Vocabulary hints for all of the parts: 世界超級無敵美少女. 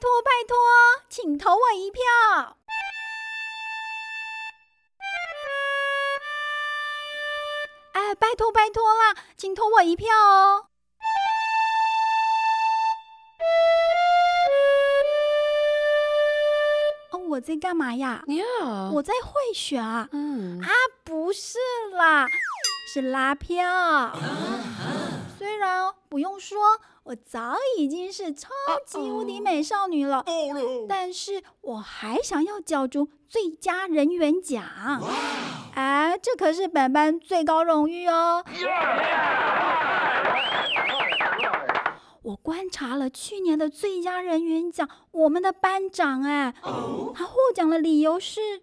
拜托，请投我一票。哎，拜托啦，请投我一票哦。我在干嘛呀？ Yeah. 我在会选啊。嗯啊，不是啦，是拉票。虽然不用说，我早已经是超级无敌美少女了，但是我还想要角逐最佳人员奖。哎、这可是本班最高荣誉哦。我观察了去年的最佳人员奖，我们的班长他获奖的理由是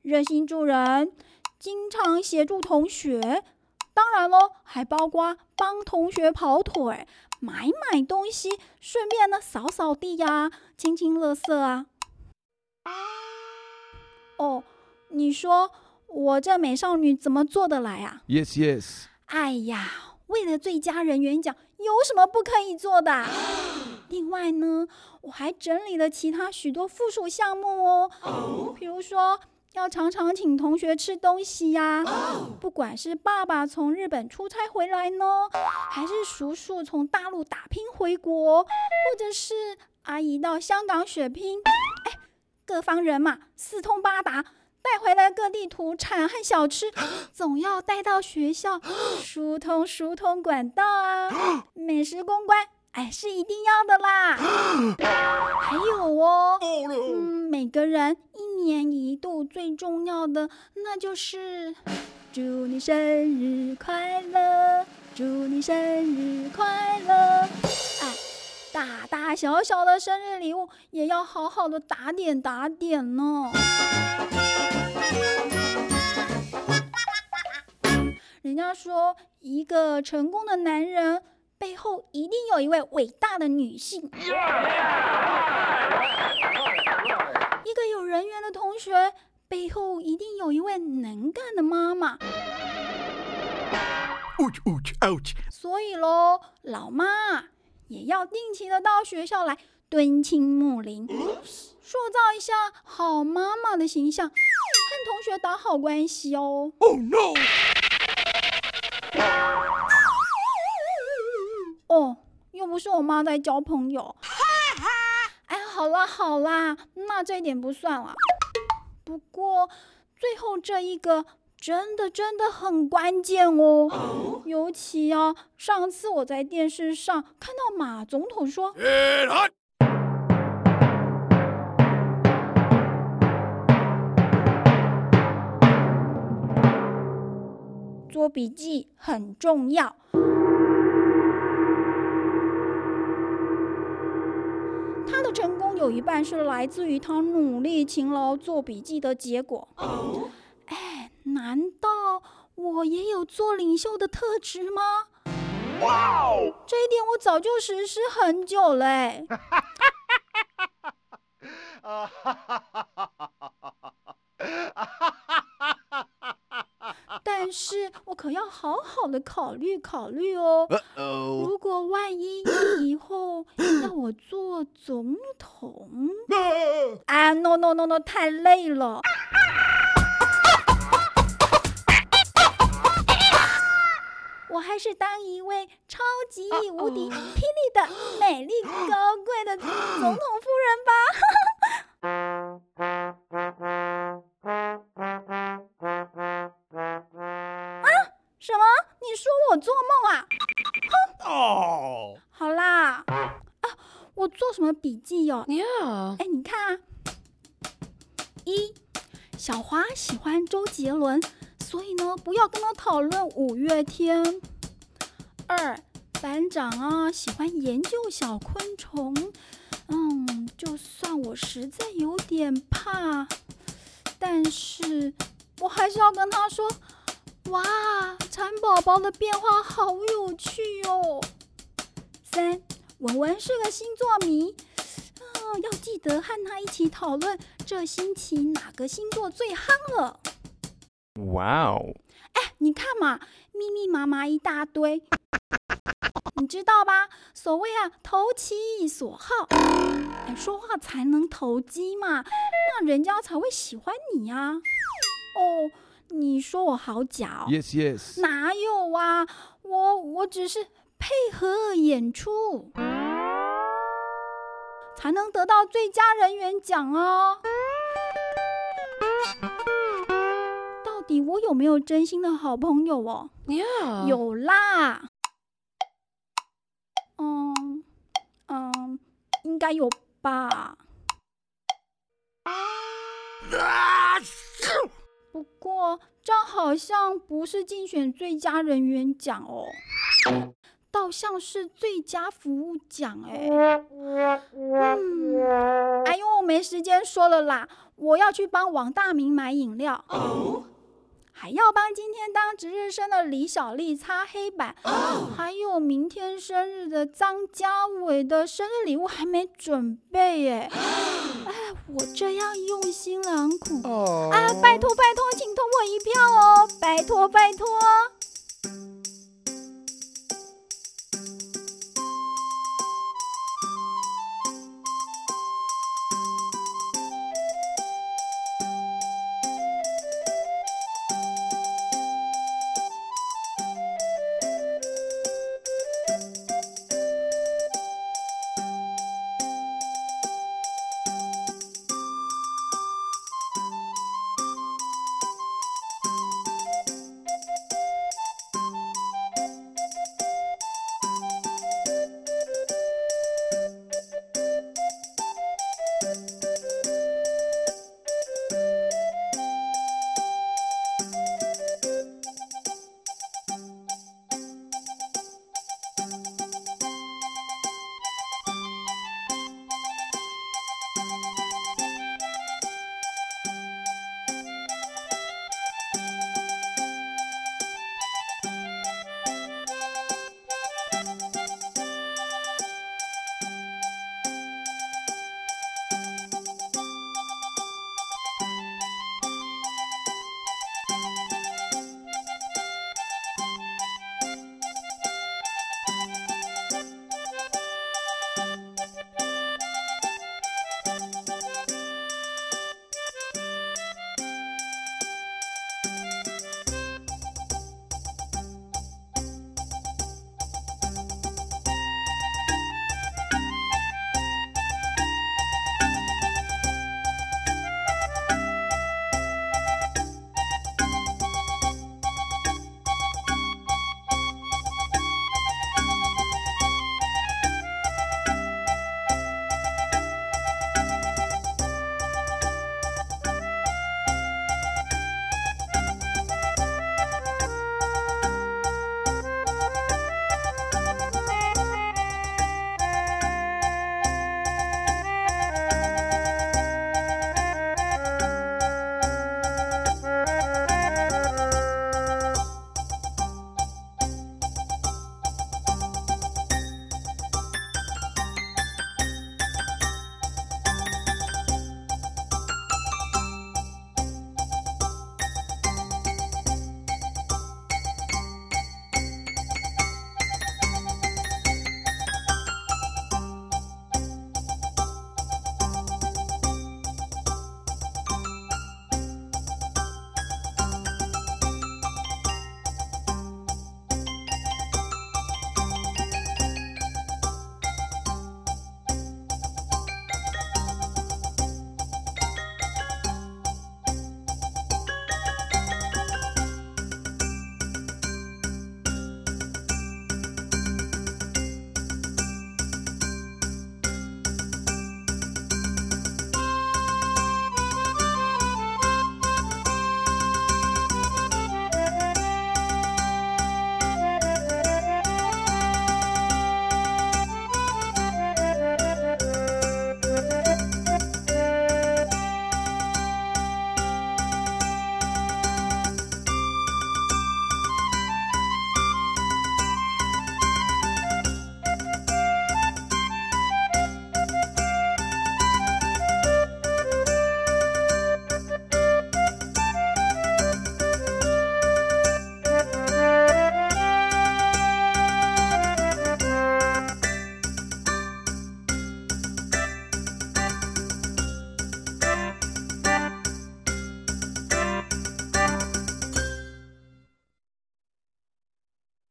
热心助人、经常协助同学，当然喽，还包括帮同学跑腿、买东西，顺便呢扫扫地呀、清清垃圾啊。哦，你说我这美少女怎么做得来啊 ？Yes。哎呀，为了最佳人员奖，有什么不可以做的、啊？另外呢，我还整理了其他许多附属项目哦，比如说要常常请同学吃东西呀、不管是爸爸从日本出差回来呢，还是叔叔从大陆打拼回国，或者是阿姨到香港血拼，哎，各方人嘛，四通八达。带回来各地土产和小吃，总要带到学校疏通管道啊。美食公关是一定要的啦。还有每个人一年一度最重要的那就是祝你生日快乐，祝你生日快乐。大小小的生日礼物也要好好的打点呢。人家说一个成功的男人背后一定有一位伟大的女性，一个有人缘的同学背后一定有一位能干的妈妈。所以咯，老妈也要定期的到学校来敦亲睦邻，塑造一下好妈妈的形象，和同学打好关系哦。Oh no！ 又不是我妈在交朋友。哎，好啦，那这一点不算了。不过最后这一个真的很关键哦。尤其啊，上次我在电视上看到马总统说，做笔记很重要。他的成功有一半是来自于他努力勤劳做笔记的结果。难道我也有做领袖的特质吗？哇，这一点我早就实施很久了但是我可要好好的考虑哦。如果万一以后让我做总统no， 太累了。我还是当一位超级无敌霹雳的美丽高贵的总统夫人吧什么？你说我做梦啊？好啦，我做什么笔记哦？你看啊，1，小华喜欢周杰伦，所以呢，不要跟他讨论五月天。2，班长啊喜欢研究小昆虫，就算我实在有点怕，但是我还是要跟他说，哇，蚕宝宝的变化好有趣哦。3，文文是个星座迷，要记得和他一起讨论这星期哪个星座最夯了。哇哦！哎，你看嘛，密密麻麻一大堆。你知道吧？所谓啊，投其所好，说话才能投机嘛，那人家才会喜欢你啊。哦，你说我好假哦 ？Yes, yes。哪有啊？我只是配合演出，才能得到最佳人员奖哦。到底我有没有真心的好朋友哦？ Yeah. 有啦。应该有吧。不过这好像不是竞选最佳人员奖哦，倒像是最佳服务奖哎。哎呦，我没时间说了啦，我要去帮王大明买饮料。Oh.还要帮今天当值日生的李小丽擦黑板， oh. 还有明天生日的张家伟的生日礼物还没准备耶。哎，我这样用心良苦，oh. 啊，拜托拜托，请投我一票哦，拜托拜托。